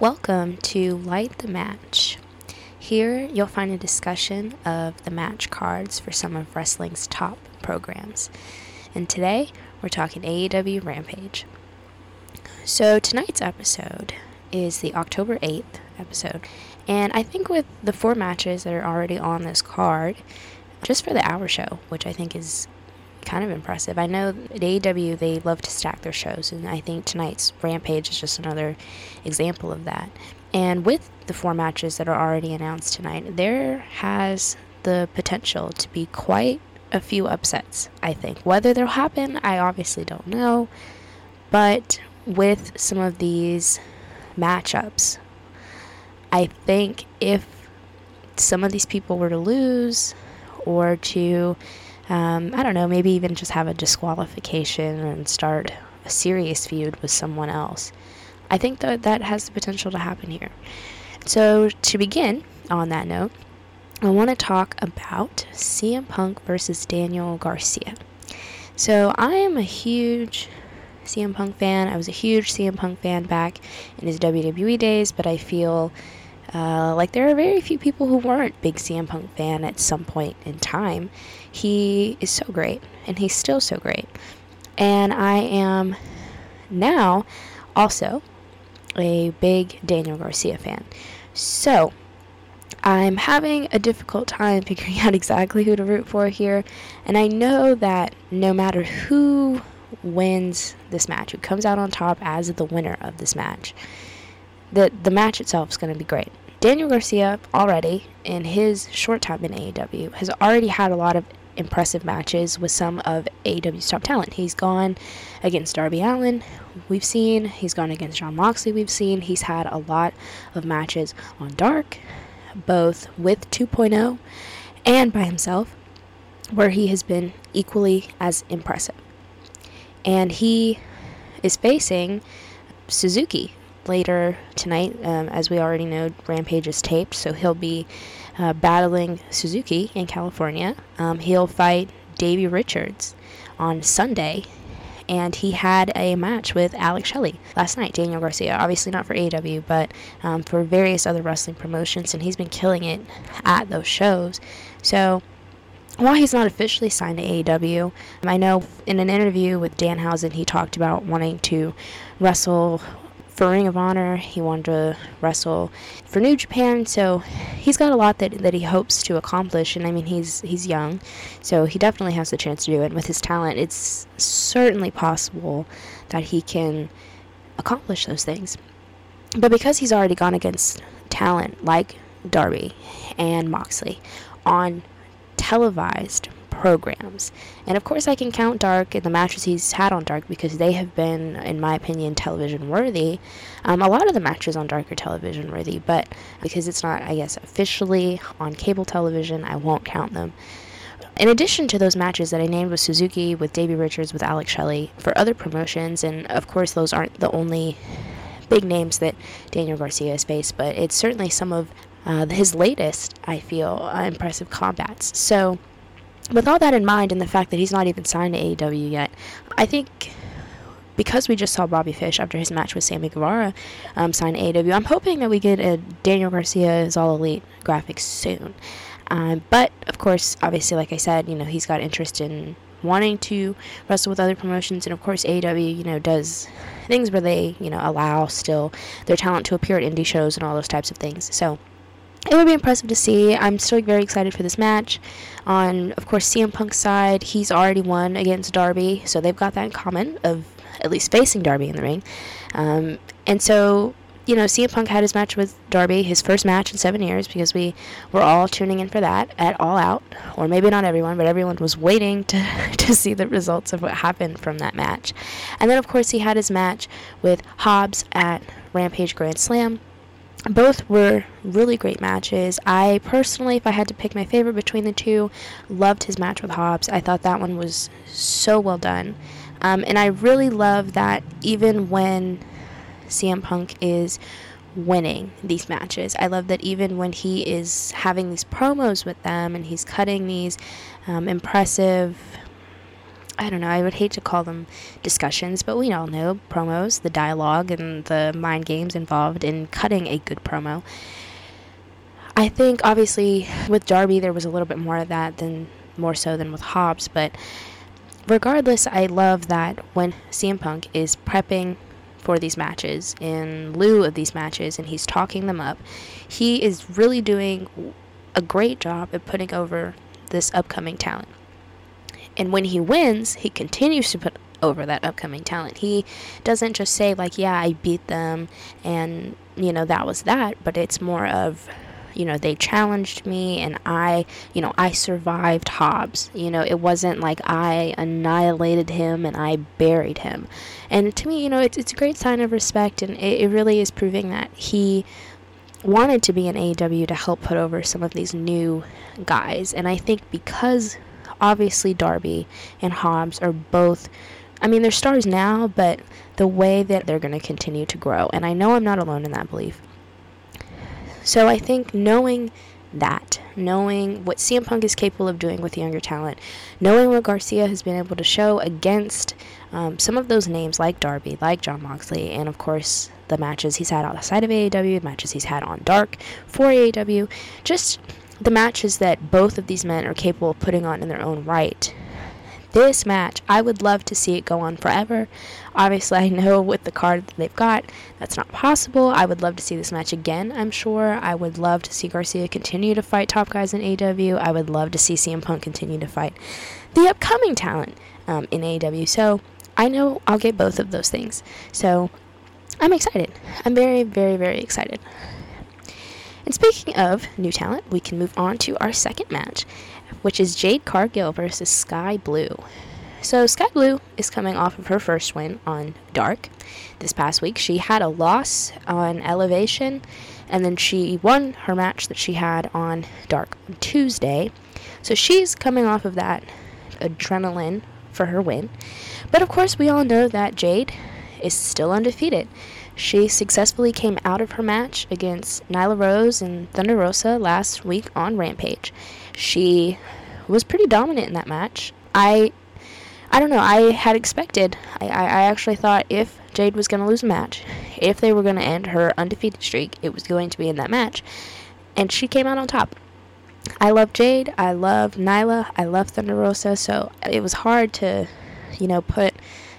Welcome to Light the Match. Here you'll find a discussion of the match cards for some of wrestling's top programs. And today we're talking AEW Rampage. So tonight's episode is the October 8th episode. And I think with the four matches that are already on this card, just for the hour show, which I think is kind of impressive. I know at AEW, they love to stack their shows, and I think tonight's Rampage is just another example of that. And with the four matches that are already announced tonight, there has the potential to be quite a few upsets, I think. Whether they'll happen, I obviously don't know, but with some of these matchups, I think if some of these people were to lose or to maybe even just have a disqualification and start a serious feud with someone else. I think that has the potential to happen here. So to begin on that note, I want to talk about CM Punk versus Daniel Garcia. So I am a huge CM Punk fan. I was a huge CM Punk fan back in his WWE days, but I feel like there are very few people who weren't big CM Punk fan at some point in time. He is so great, and he's still so great. And I am now also a big Daniel Garcia fan. So I'm having a difficult time figuring out exactly who to root for here. And I know that no matter who wins this match, who comes out on top as the winner of this match, the match itself is going to be great. Daniel Garcia already, in his short time in AEW, has already had a lot of impressive matches with some of AEW's top talent. He's gone against Darby Allin, we've seen. He's gone against Jon Moxley, we've seen. He's had a lot of matches on Dark, both with 2.0 and by himself, where he has been equally as impressive. And he is facing Suzuki later tonight. As we already know, Rampage is taped, so he'll be battling Suzuki in California. He'll fight Davey Richards on Sunday, and he had a match with Alex Shelley last night. Daniel Garcia, obviously not for AEW, but for various other wrestling promotions, and he's been killing it at those shows. So while he's not officially signed to AEW, I know in an interview with Danhausen, he talked about wanting to wrestle for Ring of Honor. He wanted to wrestle for New Japan, so he's got a lot that he hopes to accomplish, and I mean, he's young, so he definitely has the chance to do it. With his talent, it's certainly possible that he can accomplish those things. But because he's already gone against talent like Darby and Moxley on televised programs. And of course I can count Dark and the matches he's had on Dark because they have been, in my opinion, television worthy. A lot of the matches on Dark are television worthy, but because it's not, I guess, officially on cable television, I won't count them. In addition to those matches that I named with Suzuki, with Davey Richards, with Alex Shelley, for other promotions, and of course those aren't the only big names that Daniel Garcia has faced, but it's certainly some of his latest, I feel, impressive combats. So with all that in mind, and the fact that he's not even signed to AEW yet, I think because we just saw Bobby Fish after his match with Sammy Guevara sign to AEW, I'm hoping that we get a Daniel Garcia's All Elite graphic soon. But, of course, obviously, like I said, you know, he's got interest in wanting to wrestle with other promotions, and of course AEW, you know, does things where they, you know, allow still their talent to appear at indie shows and all those types of things. So it would be impressive to see. I'm still very excited for this match. On, of course, CM Punk's side, he's already won against Darby, so they've got that in common of at least facing Darby in the ring. And so, you know, CM Punk had his match with Darby, his first match in 7 years, because we were all tuning in for that at All Out, or maybe not everyone, but everyone was waiting to see the results of what happened from that match. And then, of course, he had his match with Hobbs at Rampage Grand Slam. Both were really great matches. I personally, if I had to pick my favorite between the two, loved his match with Hobbs. I thought that one was so well done. And I really love that even when CM Punk is winning these matches, I love that even when he is having these promos with them and he's cutting these impressive I don't know, I would hate to call them discussions, but we all know promos, the dialogue and the mind games involved in cutting a good promo. I think, obviously, with Darby, there was a little bit more of that than, more so than with Hobbs, but regardless, I love that when CM Punk is prepping for these matches, in lieu of these matches, and he's talking them up, he is really doing a great job at putting over this upcoming talent. And when he wins, he continues to put over that upcoming talent. He doesn't just say, like, yeah, I beat them, and, you know, that was that. But it's more of, you know, they challenged me, and I survived Hobbs. You know, it wasn't like I annihilated him and I buried him. And to me, you know, it's a great sign of respect, and it really is proving that he wanted to be in AEW to help put over some of these new guys. And I think because... obviously, Darby and Hobbs are both, I mean, they're stars now, but the way that they're going to continue to grow. And I know I'm not alone in that belief. So I think knowing that, knowing what CM Punk is capable of doing with younger talent, knowing what Garcia has been able to show against some of those names like Darby, like Jon Moxley, and of course, the matches he's had outside of AEW, matches he's had on Dark for AEW, just... the matches that both of these men are capable of putting on in their own right. This match, I would love to see it go on forever. Obviously, I know with the card that they've got, that's not possible. I would love to see this match again, I'm sure. I would love to see Garcia continue to fight top guys in AEW. I would love to see CM Punk continue to fight the upcoming talent in AEW. So, I know I'll get both of those things. So, I'm excited. I'm very, very, very excited. And speaking of new talent, we can move on to our second match, which is Jade Cargill versus Skye Blue. So Skye Blue is coming off of her first win on Dark this past week. She had a loss on Elevation, and then she won her match that she had on Dark on Tuesday. So she's coming off of that adrenaline for her win. But of course, we all know that Jade is still undefeated. She successfully came out of her match against Nyla Rose and Thunder Rosa last week on Rampage. She was pretty dominant in that match. I don't know. I had expected. I actually thought if Jade was going to lose a match, if they were going to end her undefeated streak, it was going to be in that match. And she came out on top. I love Jade. I love Nyla. I love Thunder Rosa. So it was hard to, you know, put,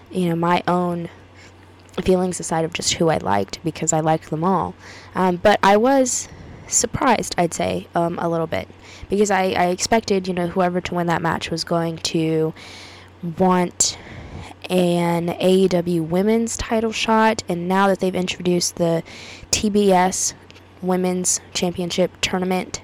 you know, my own feelings aside of just who I liked, because I liked them all, but I was surprised, I'd say, a little bit, because I expected, you know, whoever to win that match was going to want an AEW women's title shot, and now that they've introduced the TBS Women's Championship Tournament,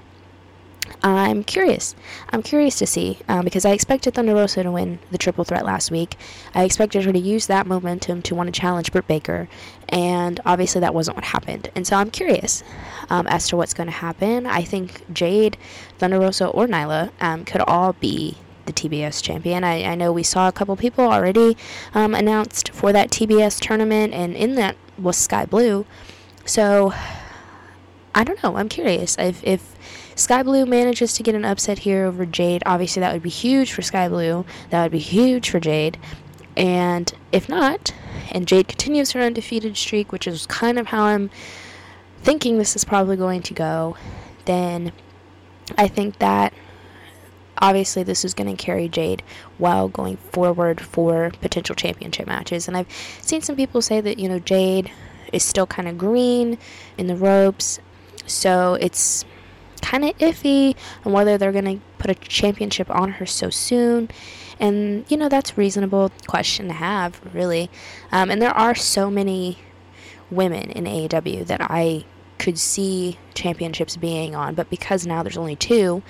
I'm curious to see, because I expected Thunder Rosa to win the triple threat last week. I expected her to use that momentum to want to challenge Britt Baker, and obviously that wasn't what happened. And so I'm curious as to what's going to happen. I think Jade, Thunder Rosa, or Nyla could all be the TBS champion. I know we saw a couple people already announced for that TBS tournament, and in that was Skye Blue. So I don't know. I'm curious if Skye Blue manages to get an upset here over Jade. Obviously, that would be huge for Skye Blue. That would be huge for Jade. And if not, and Jade continues her undefeated streak, which is kind of how I'm thinking this is probably going to go, then I think that obviously this is going to carry Jade well going forward for potential championship matches. And I've seen some people say that, you know, Jade is still kind of green in the ropes, so it's kind of iffy on whether they're going to put a championship on her so soon. And, you know, that's a reasonable question to have, really. And there are so many women in AEW that I could see championships being on, but because now there's only two,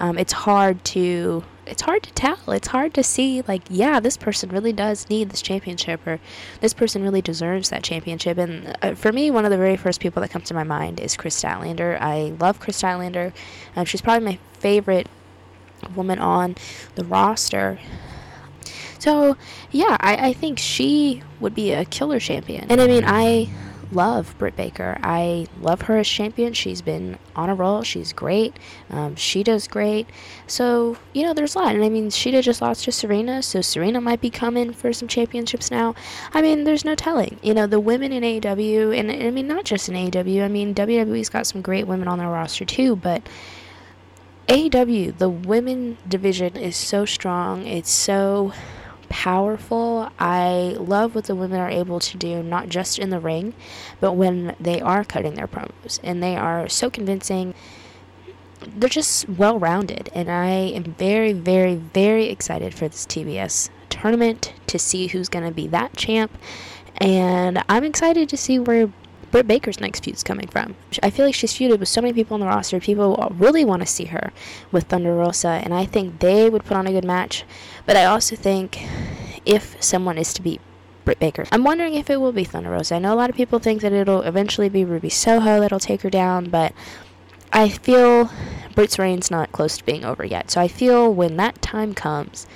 it's hard to tell. It's hard to see, like, yeah, this person really does need this championship, or this person really deserves that championship. And for me, one of the very first people that comes to my mind is Kris Statlander. I love Kris Statlander. She's probably my favorite woman on the roster. So, yeah, I think she would be a killer champion. And, I mean, I love Britt Baker. I love her as champion. She's been on a roll. She's great. She does great. So, you know, there's a lot. And, I mean, Shida just lost to Serena, so Serena might be coming for some championships now. I mean, there's no telling. You know, the women in AEW, and I mean, not just in AEW. I mean, WWE's got some great women on their roster, too, but AEW, the women division is so strong. It's so powerful. I love what the women are able to do, not just in the ring, but when they are cutting their promos, and they are so convincing. They're just well-rounded, and I am very, very, very excited for this TBS tournament to see who's going to be that champ, and I'm excited to see where Britt Baker's next feud's coming from. I feel like she's feuded with so many people on the roster. People really want to see her with Thunder Rosa, and I think they would put on a good match. But I also think if someone is to beat Britt Baker, I'm wondering if it will be Thunder Rosa. I know a lot of people think that it'll eventually be Ruby Soho that'll take her down, but I feel Britt's reign's not close to being over yet. So I feel when that time comes,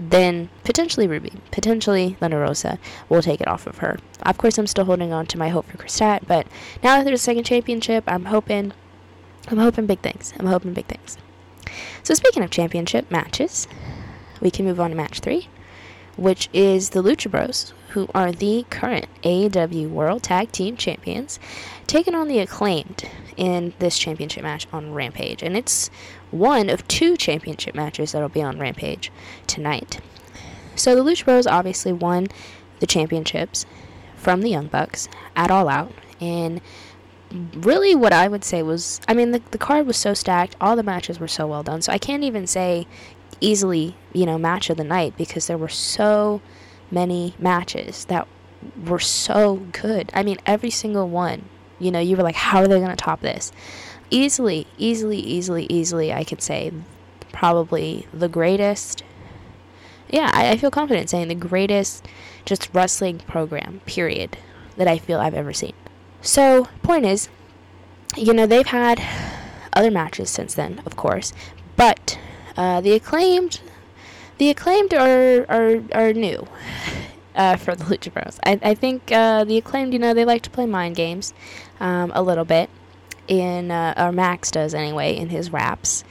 then potentially Ruby, potentially Thunder Rosa will take it off of her. Of course, I'm still holding on to my hope for Kris Stat, but now that there's a second championship, I'm hoping big things. So speaking of championship matches, we can move on to match 3, which is the Lucha Bros, who are the current AEW World Tag Team Champions, taking on the Acclaimed in this championship match on Rampage. And it's one of 2 championship matches that'll be on Rampage tonight. So the Lucha Bros obviously won the championships from the Young Bucks at All Out. And really what I would say was, I mean, the card was so stacked, all the matches were so well done, so I can't even say easily, you know, match of the night, because there were so many matches that were so good. I mean, every single one, you know, you were like, how are they going to top this? Easily, I could say probably the greatest. Yeah, I feel confident saying the greatest just wrestling program, period, that I feel I've ever seen. So, point is, you know, they've had other matches since then, of course, but the Acclaimed are new for the Lucha Bros. I think the Acclaimed, you know, they like to play mind games a little bit, or Max does anyway, in his raps.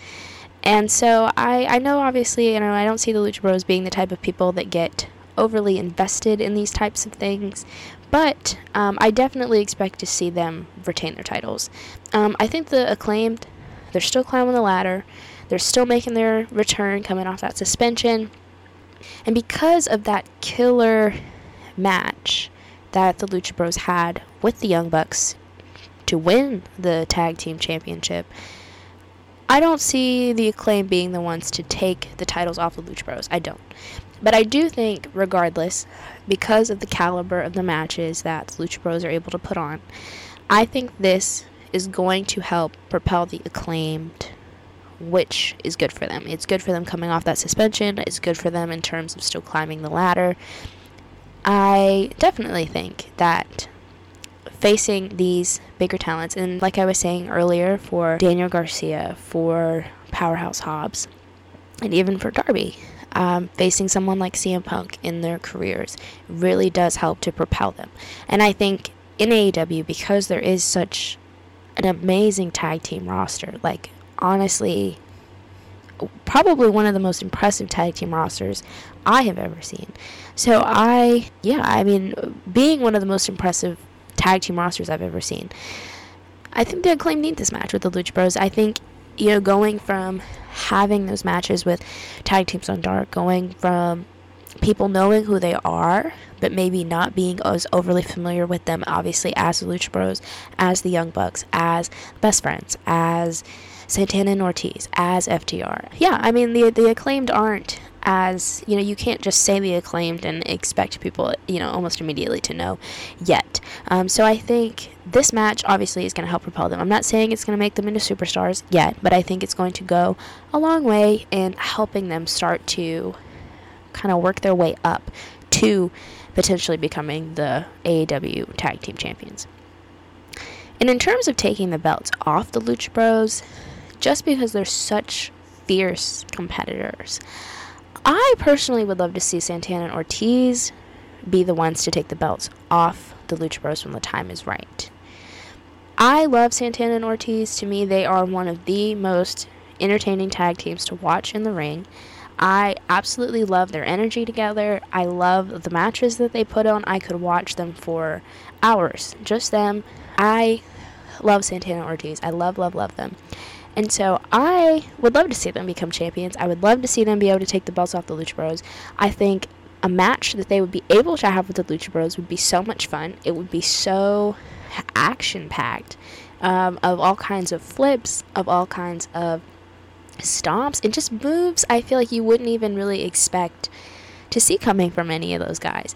And so I know, obviously, you know, I don't see the Lucha Bros being the type of people that get overly invested in these types of things, but I definitely expect to see them retain their titles. I think the Acclaimed, they're still climbing the ladder. They're still making their return, coming off that suspension. And because of that killer match that the Lucha Bros had with the Young Bucks to win the Tag Team Championship, I don't see the Acclaim being the ones to take the titles off the Lucha Bros. I don't. But I do think, regardless, because of the caliber of the matches that the Lucha Bros are able to put on, I think this is going to help propel the Acclaimed, which is good for them. It's good for them coming off that suspension. It's good for them in terms of still climbing the ladder. I definitely think that facing these bigger talents, and like I was saying earlier, for Daniel Garcia, for Powerhouse Hobbs, and even for Darby, facing someone like CM Punk in their careers really does help to propel them. And I think in AEW, because there is such an amazing tag team roster, like, honestly, probably one of the most impressive tag team rosters I have ever seen. So being one of the most impressive tag team rosters I've ever seen, I think the Acclaim need this match with the Lucha Bros. I think, you know, going from having those matches with tag teams on Dark, going from people knowing who they are, but maybe not being as overly familiar with them, obviously, as the Lucha Bros, as the Young Bucks, as Best Friends, as Santana and Ortiz, as FTR. Yeah, I mean, the Acclaimed aren't as, you know, you can't just say the Acclaimed and expect people, you know, almost immediately to know yet. So I think this match obviously is going to help propel them. I'm not saying it's going to make them into superstars yet, but I think it's going to go a long way in helping them start to kind of work their way up to potentially becoming the AEW Tag Team Champions. And in terms of taking the belts off the Lucha Bros, just because they're such fierce competitors, I personally would love to see Santana and Ortiz be the ones to take the belts off the Lucha Bros when the time is right. I love Santana and Ortiz. To me, they are one of the most entertaining tag teams to watch in the ring. I absolutely love their energy together. I love the matches that they put on. I could watch them for hours, just them. I love Santana and Ortiz. I love them. And so I would love to see them become champions. I would love to see them be able to take the belts off the Lucha Bros. I think a match that they would be able to have with the Lucha Bros would be so much fun. It would be so action-packed, of all kinds of flips, of all kinds of stomps, and just moves I feel like you wouldn't even really expect to see coming from any of those guys.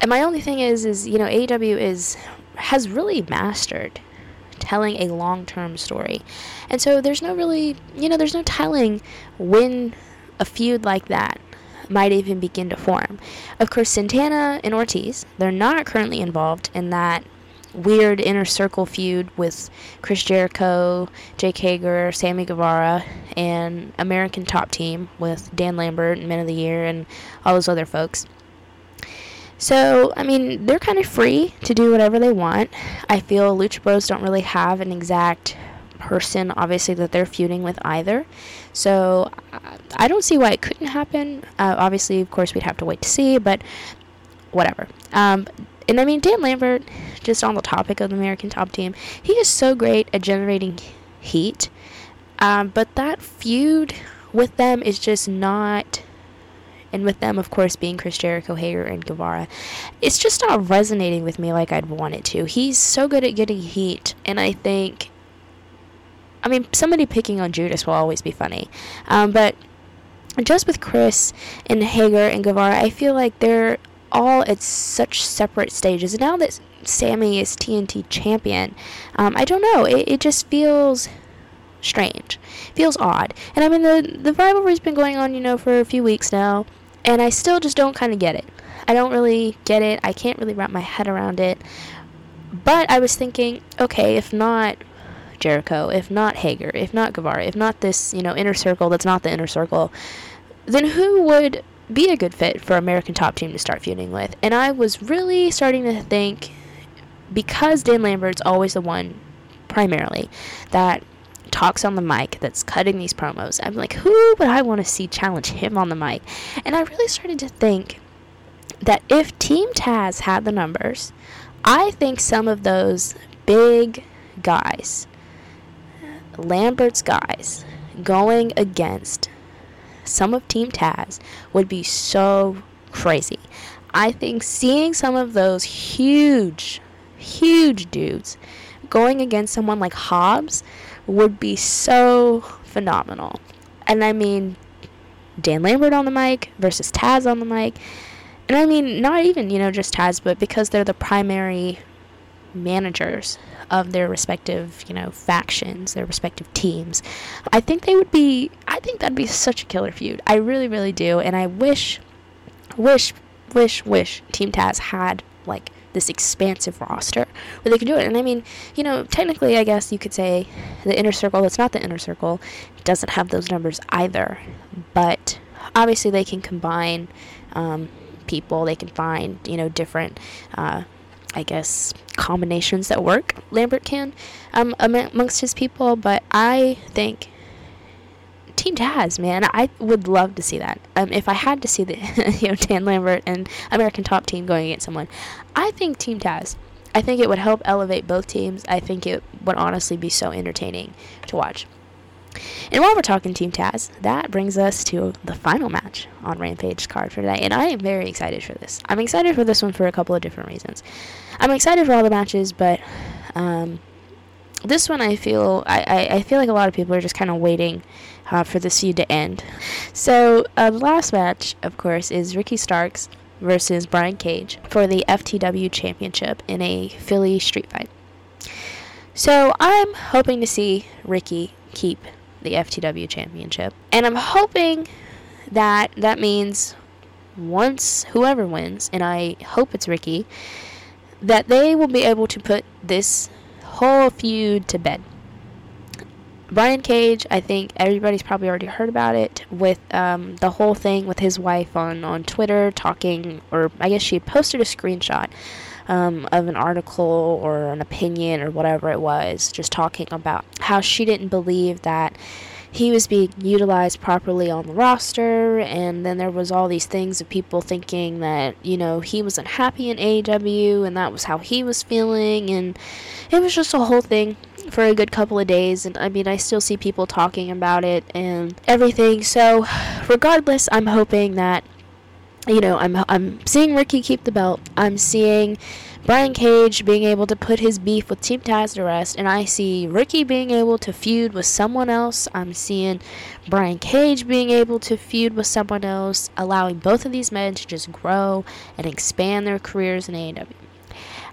And my only thing is you know, AEW has really mastered telling a long-term story. And so there's no really, you know, there's no telling when a feud like that might even begin to form. Of course, Santana and Ortiz, they're not currently involved in that weird inner circle feud with Chris Jericho, Jake Hager, Sammy Guevara, and American Top Team with Dan Lambert and Men of the Year and all those other folks. So, I mean, they're kind of free to do whatever they want. I feel Lucha Bros don't really have an exact person, obviously, that they're feuding with either. So, I don't see why it couldn't happen. Obviously, of course, we'd have to wait to see, but whatever. And I mean, Dan Lambert, just on the topic of the American Top Team, he is so great at generating heat. But that feud with them is just not... And with them, of course, being Chris Jericho, Hager, and Guevara, it's just not resonating with me like I'd want it to. He's so good at getting heat, and I think, I mean, somebody picking on Judas will always be funny. But just with Chris and Hager and Guevara, I feel like they're all at such separate stages. And now that Sammy is TNT champion, I don't know. It just feels... strange. Feels odd. And I mean, the rivalry's been going on, you know, for a few weeks now, and I still just don't kind of get it. I don't really get it. I can't really wrap my head around it. But I was thinking, okay, if not Jericho, if not Hager, if not Guevara, if not this, you know, inner circle that's not the inner circle, then who would be a good fit for American Top Team to start feuding with? And I was really starting to think, because Dan Lambert's always the one, primarily, that talks on the mic, that's cutting these promos. I'm like, who would I want to see challenge him on the mic? And I really started to think that if Team Taz had the numbers, I think some of those big guys, Lambert's guys, going against some of Team Taz would be so crazy. I think seeing some of those huge dudes going against someone like Hobbs would be so phenomenal. And I mean, Dan Lambert on the mic versus Taz on the mic. And I mean, not even, you know, just Taz, but because they're the primary managers of their respective, you know, factions, their respective teams. I think that'd be such a killer feud. I really, really do. And I wish Team Taz had, like, this expansive roster where they could do it. And I mean, you know, technically, I guess you could say the inner circle that's not the inner circle doesn't have those numbers either, but obviously they can combine people. They can find, you know, different I guess combinations that work. Lambert can amongst his people, but I think Team Taz, man, I would love to see that. If I had to see the, you know, Dan Lambert and American Top Team going against someone, I think Team Taz. I think it would help elevate both teams. I think it would honestly be so entertaining to watch. And while we're talking Team Taz, that brings us to the final match on Rampage's card for today, and I am very excited for this. I'm excited for this one for a couple of different reasons. I'm excited for all the matches, but this one I feel, I feel like a lot of people are just kind of waiting for this feud to end. So, the last match, of course, is Ricky Starks versus Brian Cage for the FTW Championship in a Philly street fight. So, I'm hoping to see Ricky keep the FTW Championship. And I'm hoping that that means once whoever wins, and I hope it's Ricky, that they will be able to put this whole feud to bed. Brian Cage, I think everybody's probably already heard about it with the whole thing with his wife on Twitter talking, or I guess she posted a screenshot of an article or an opinion or whatever it was, just talking about how she didn't believe that he was being utilized properly on the roster, and then there was all these things of people thinking that, you know, he wasn't happy in AEW, and that was how he was feeling, and it was just a whole thing for a good couple of days, and I mean, I still see people talking about it and everything, so regardless, I'm hoping that, you know, I'm seeing Ricky keep the belt, I'm seeing Brian Cage being able to put his beef with Team Taz to rest, and I see Ricky being able to feud with someone else. I'm seeing Brian Cage being able to feud with someone else, allowing both of these men to just grow and expand their careers in AEW.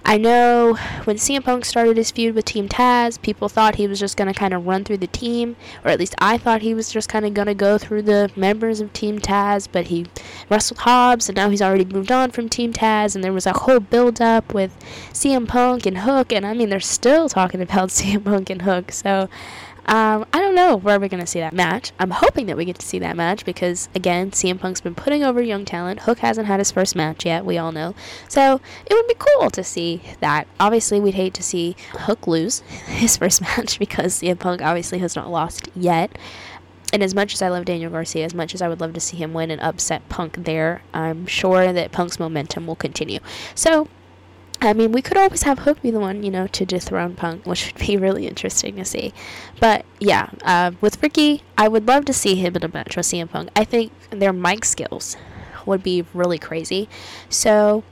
I know when CM Punk started his feud with Team Taz, people thought he was just going to kind of run through the team, or at least I thought he was just kind of going to go through the members of Team Taz, but he wrestled Hobbs, and now he's already moved on from Team Taz, and there was a whole build-up with CM Punk and Hook, and I mean, they're still talking about CM Punk and Hook, so I don't know where we're going to see that match. I'm hoping that we get to see that match because, again, CM Punk's been putting over young talent. Hook hasn't had his first match yet, we all know. So it would be cool to see that. Obviously, we'd hate to see Hook lose his first match because CM Punk obviously has not lost yet. And as much as I love Daniel Garcia, as much as I would love to see him win and upset Punk there, I'm sure that Punk's momentum will continue. So, I mean, we could always have Hook be the one, you know, to dethrone Punk, which would be really interesting to see. But, yeah, with Ricky, I would love to see him in a match with CM Punk. I think their mic skills would be really crazy. So,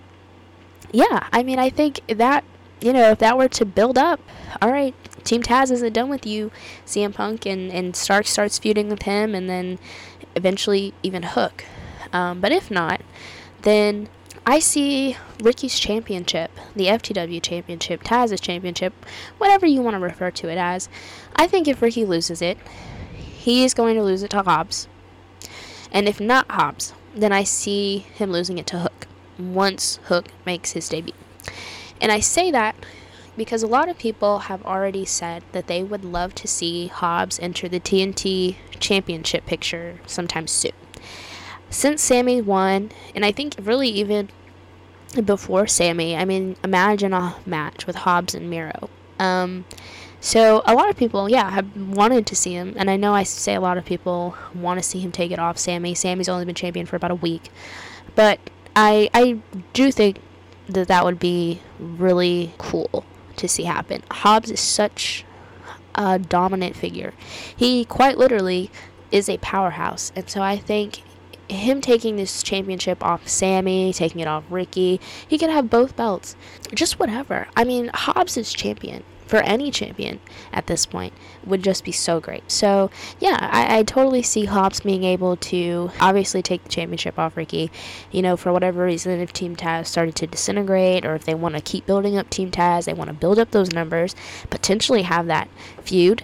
yeah, I mean, I think that, you know, if that were to build up, all right, Team Taz isn't done with you, CM Punk, and Stark starts feuding with him, and then eventually even Hook. But if not, then I see Ricky's championship, the FTW championship, Taz's championship, whatever you want to refer to it as. I think if Ricky loses it, he is going to lose it to Hobbs. And if not Hobbs, then I see him losing it to Hook once Hook makes his debut. And I say that because a lot of people have already said that they would love to see Hobbs enter the TNT championship picture sometime soon. Since Sammy won, and I think really even before Sammy, I mean, imagine a match with Hobbs and Miro. So a lot of people, yeah, have wanted to see him, and I know I say a lot of people want to see him take it off Sammy. Sammy's only been champion for about a week, but I do think that that would be really cool to see happen. Hobbs is such a dominant figure. He quite literally is a powerhouse, and so I think him taking this championship off Sammy, taking it off Ricky, he could have both belts, just whatever. I mean, Hobbs is champion for any champion at this point would just be so great. So yeah, I totally see Hobbs being able to obviously take the championship off Ricky, you know, for whatever reason. If Team Taz started to disintegrate, or if they want to keep building up Team Taz, they want to build up those numbers, potentially have that feud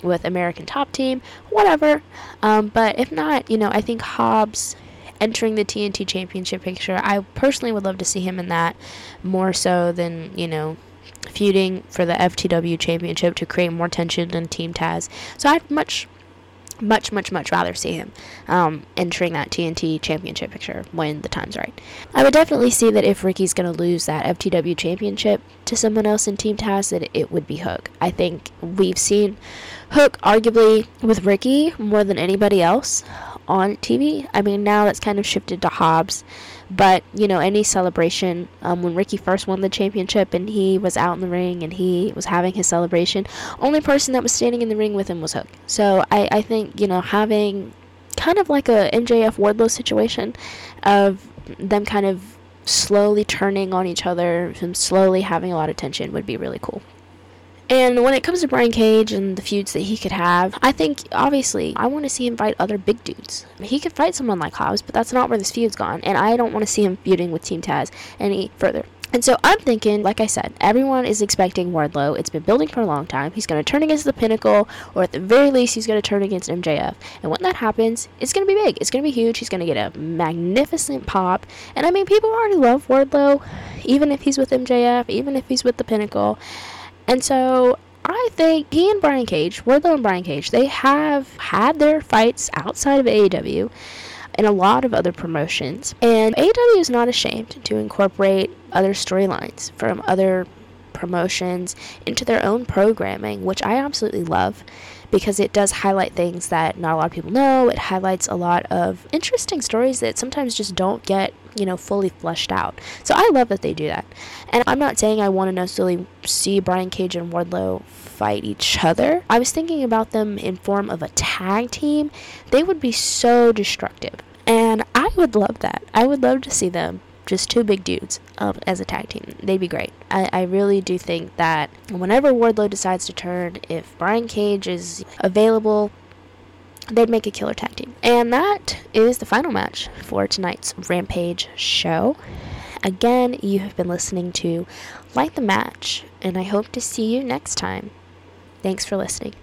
with American Top Team, whatever. But if not, you know, I think Hobbs entering the TNT Championship picture, I personally would love to see him in that more so than, you know, feuding for the FTW Championship to create more tension than Team Taz. So I'd much rather see him entering that TNT championship picture when the time's right. I would definitely see that if Ricky's going to lose that FTW championship to someone else in Team Taz, that it would be Hook. I think we've seen Hook arguably with Ricky more than anybody else on TV. I mean, now that's kind of shifted to Hobbs, but, you know, any celebration, when Ricky first won the championship and he was out in the ring and he was having his celebration, only person that was standing in the ring with him was Hook. So I think, you know, having kind of like a MJF Wardlow situation of them kind of slowly turning on each other and slowly having a lot of tension would be really cool. And when it comes to Brian Cage and the feuds that he could have, I think, obviously, I want to see him fight other big dudes. He could fight someone like Hobbs, but that's not where this feud's gone, and I don't want to see him feuding with Team Taz any further. And so I'm thinking, like I said, everyone is expecting Wardlow. It's been building for a long time. He's going to turn against the Pinnacle, or at the very least, he's going to turn against MJF. And when that happens, it's going to be big. It's going to be huge. He's going to get a magnificent pop. And, I mean, people already love Wardlow, even if he's with MJF, even if he's with the Pinnacle. And so I think he and Brian Cage, Wardlow and Brian Cage, they have had their fights outside of AEW. and a lot of other promotions. And AEW is not ashamed to incorporate other storylines from other promotions into their own programming, which I absolutely love, because it does highlight things that not a lot of people know. It highlights a lot of interesting stories that sometimes just don't get, fully fleshed out. So I love that they do that. And I'm not saying I want to necessarily see Brian Cage and Wardlow fight each other. I was thinking about them in form of a tag team. They would be so destructive. And I would love that. I would love to see them, just two big dudes, as a tag team. They'd be great. I really do think that whenever Wardlow decides to turn, if Brian Cage is available, they'd make a killer tag team. And that is the final match for tonight's Rampage show. Again, you have been listening to Light the Match, and I hope to see you next time. Thanks for listening.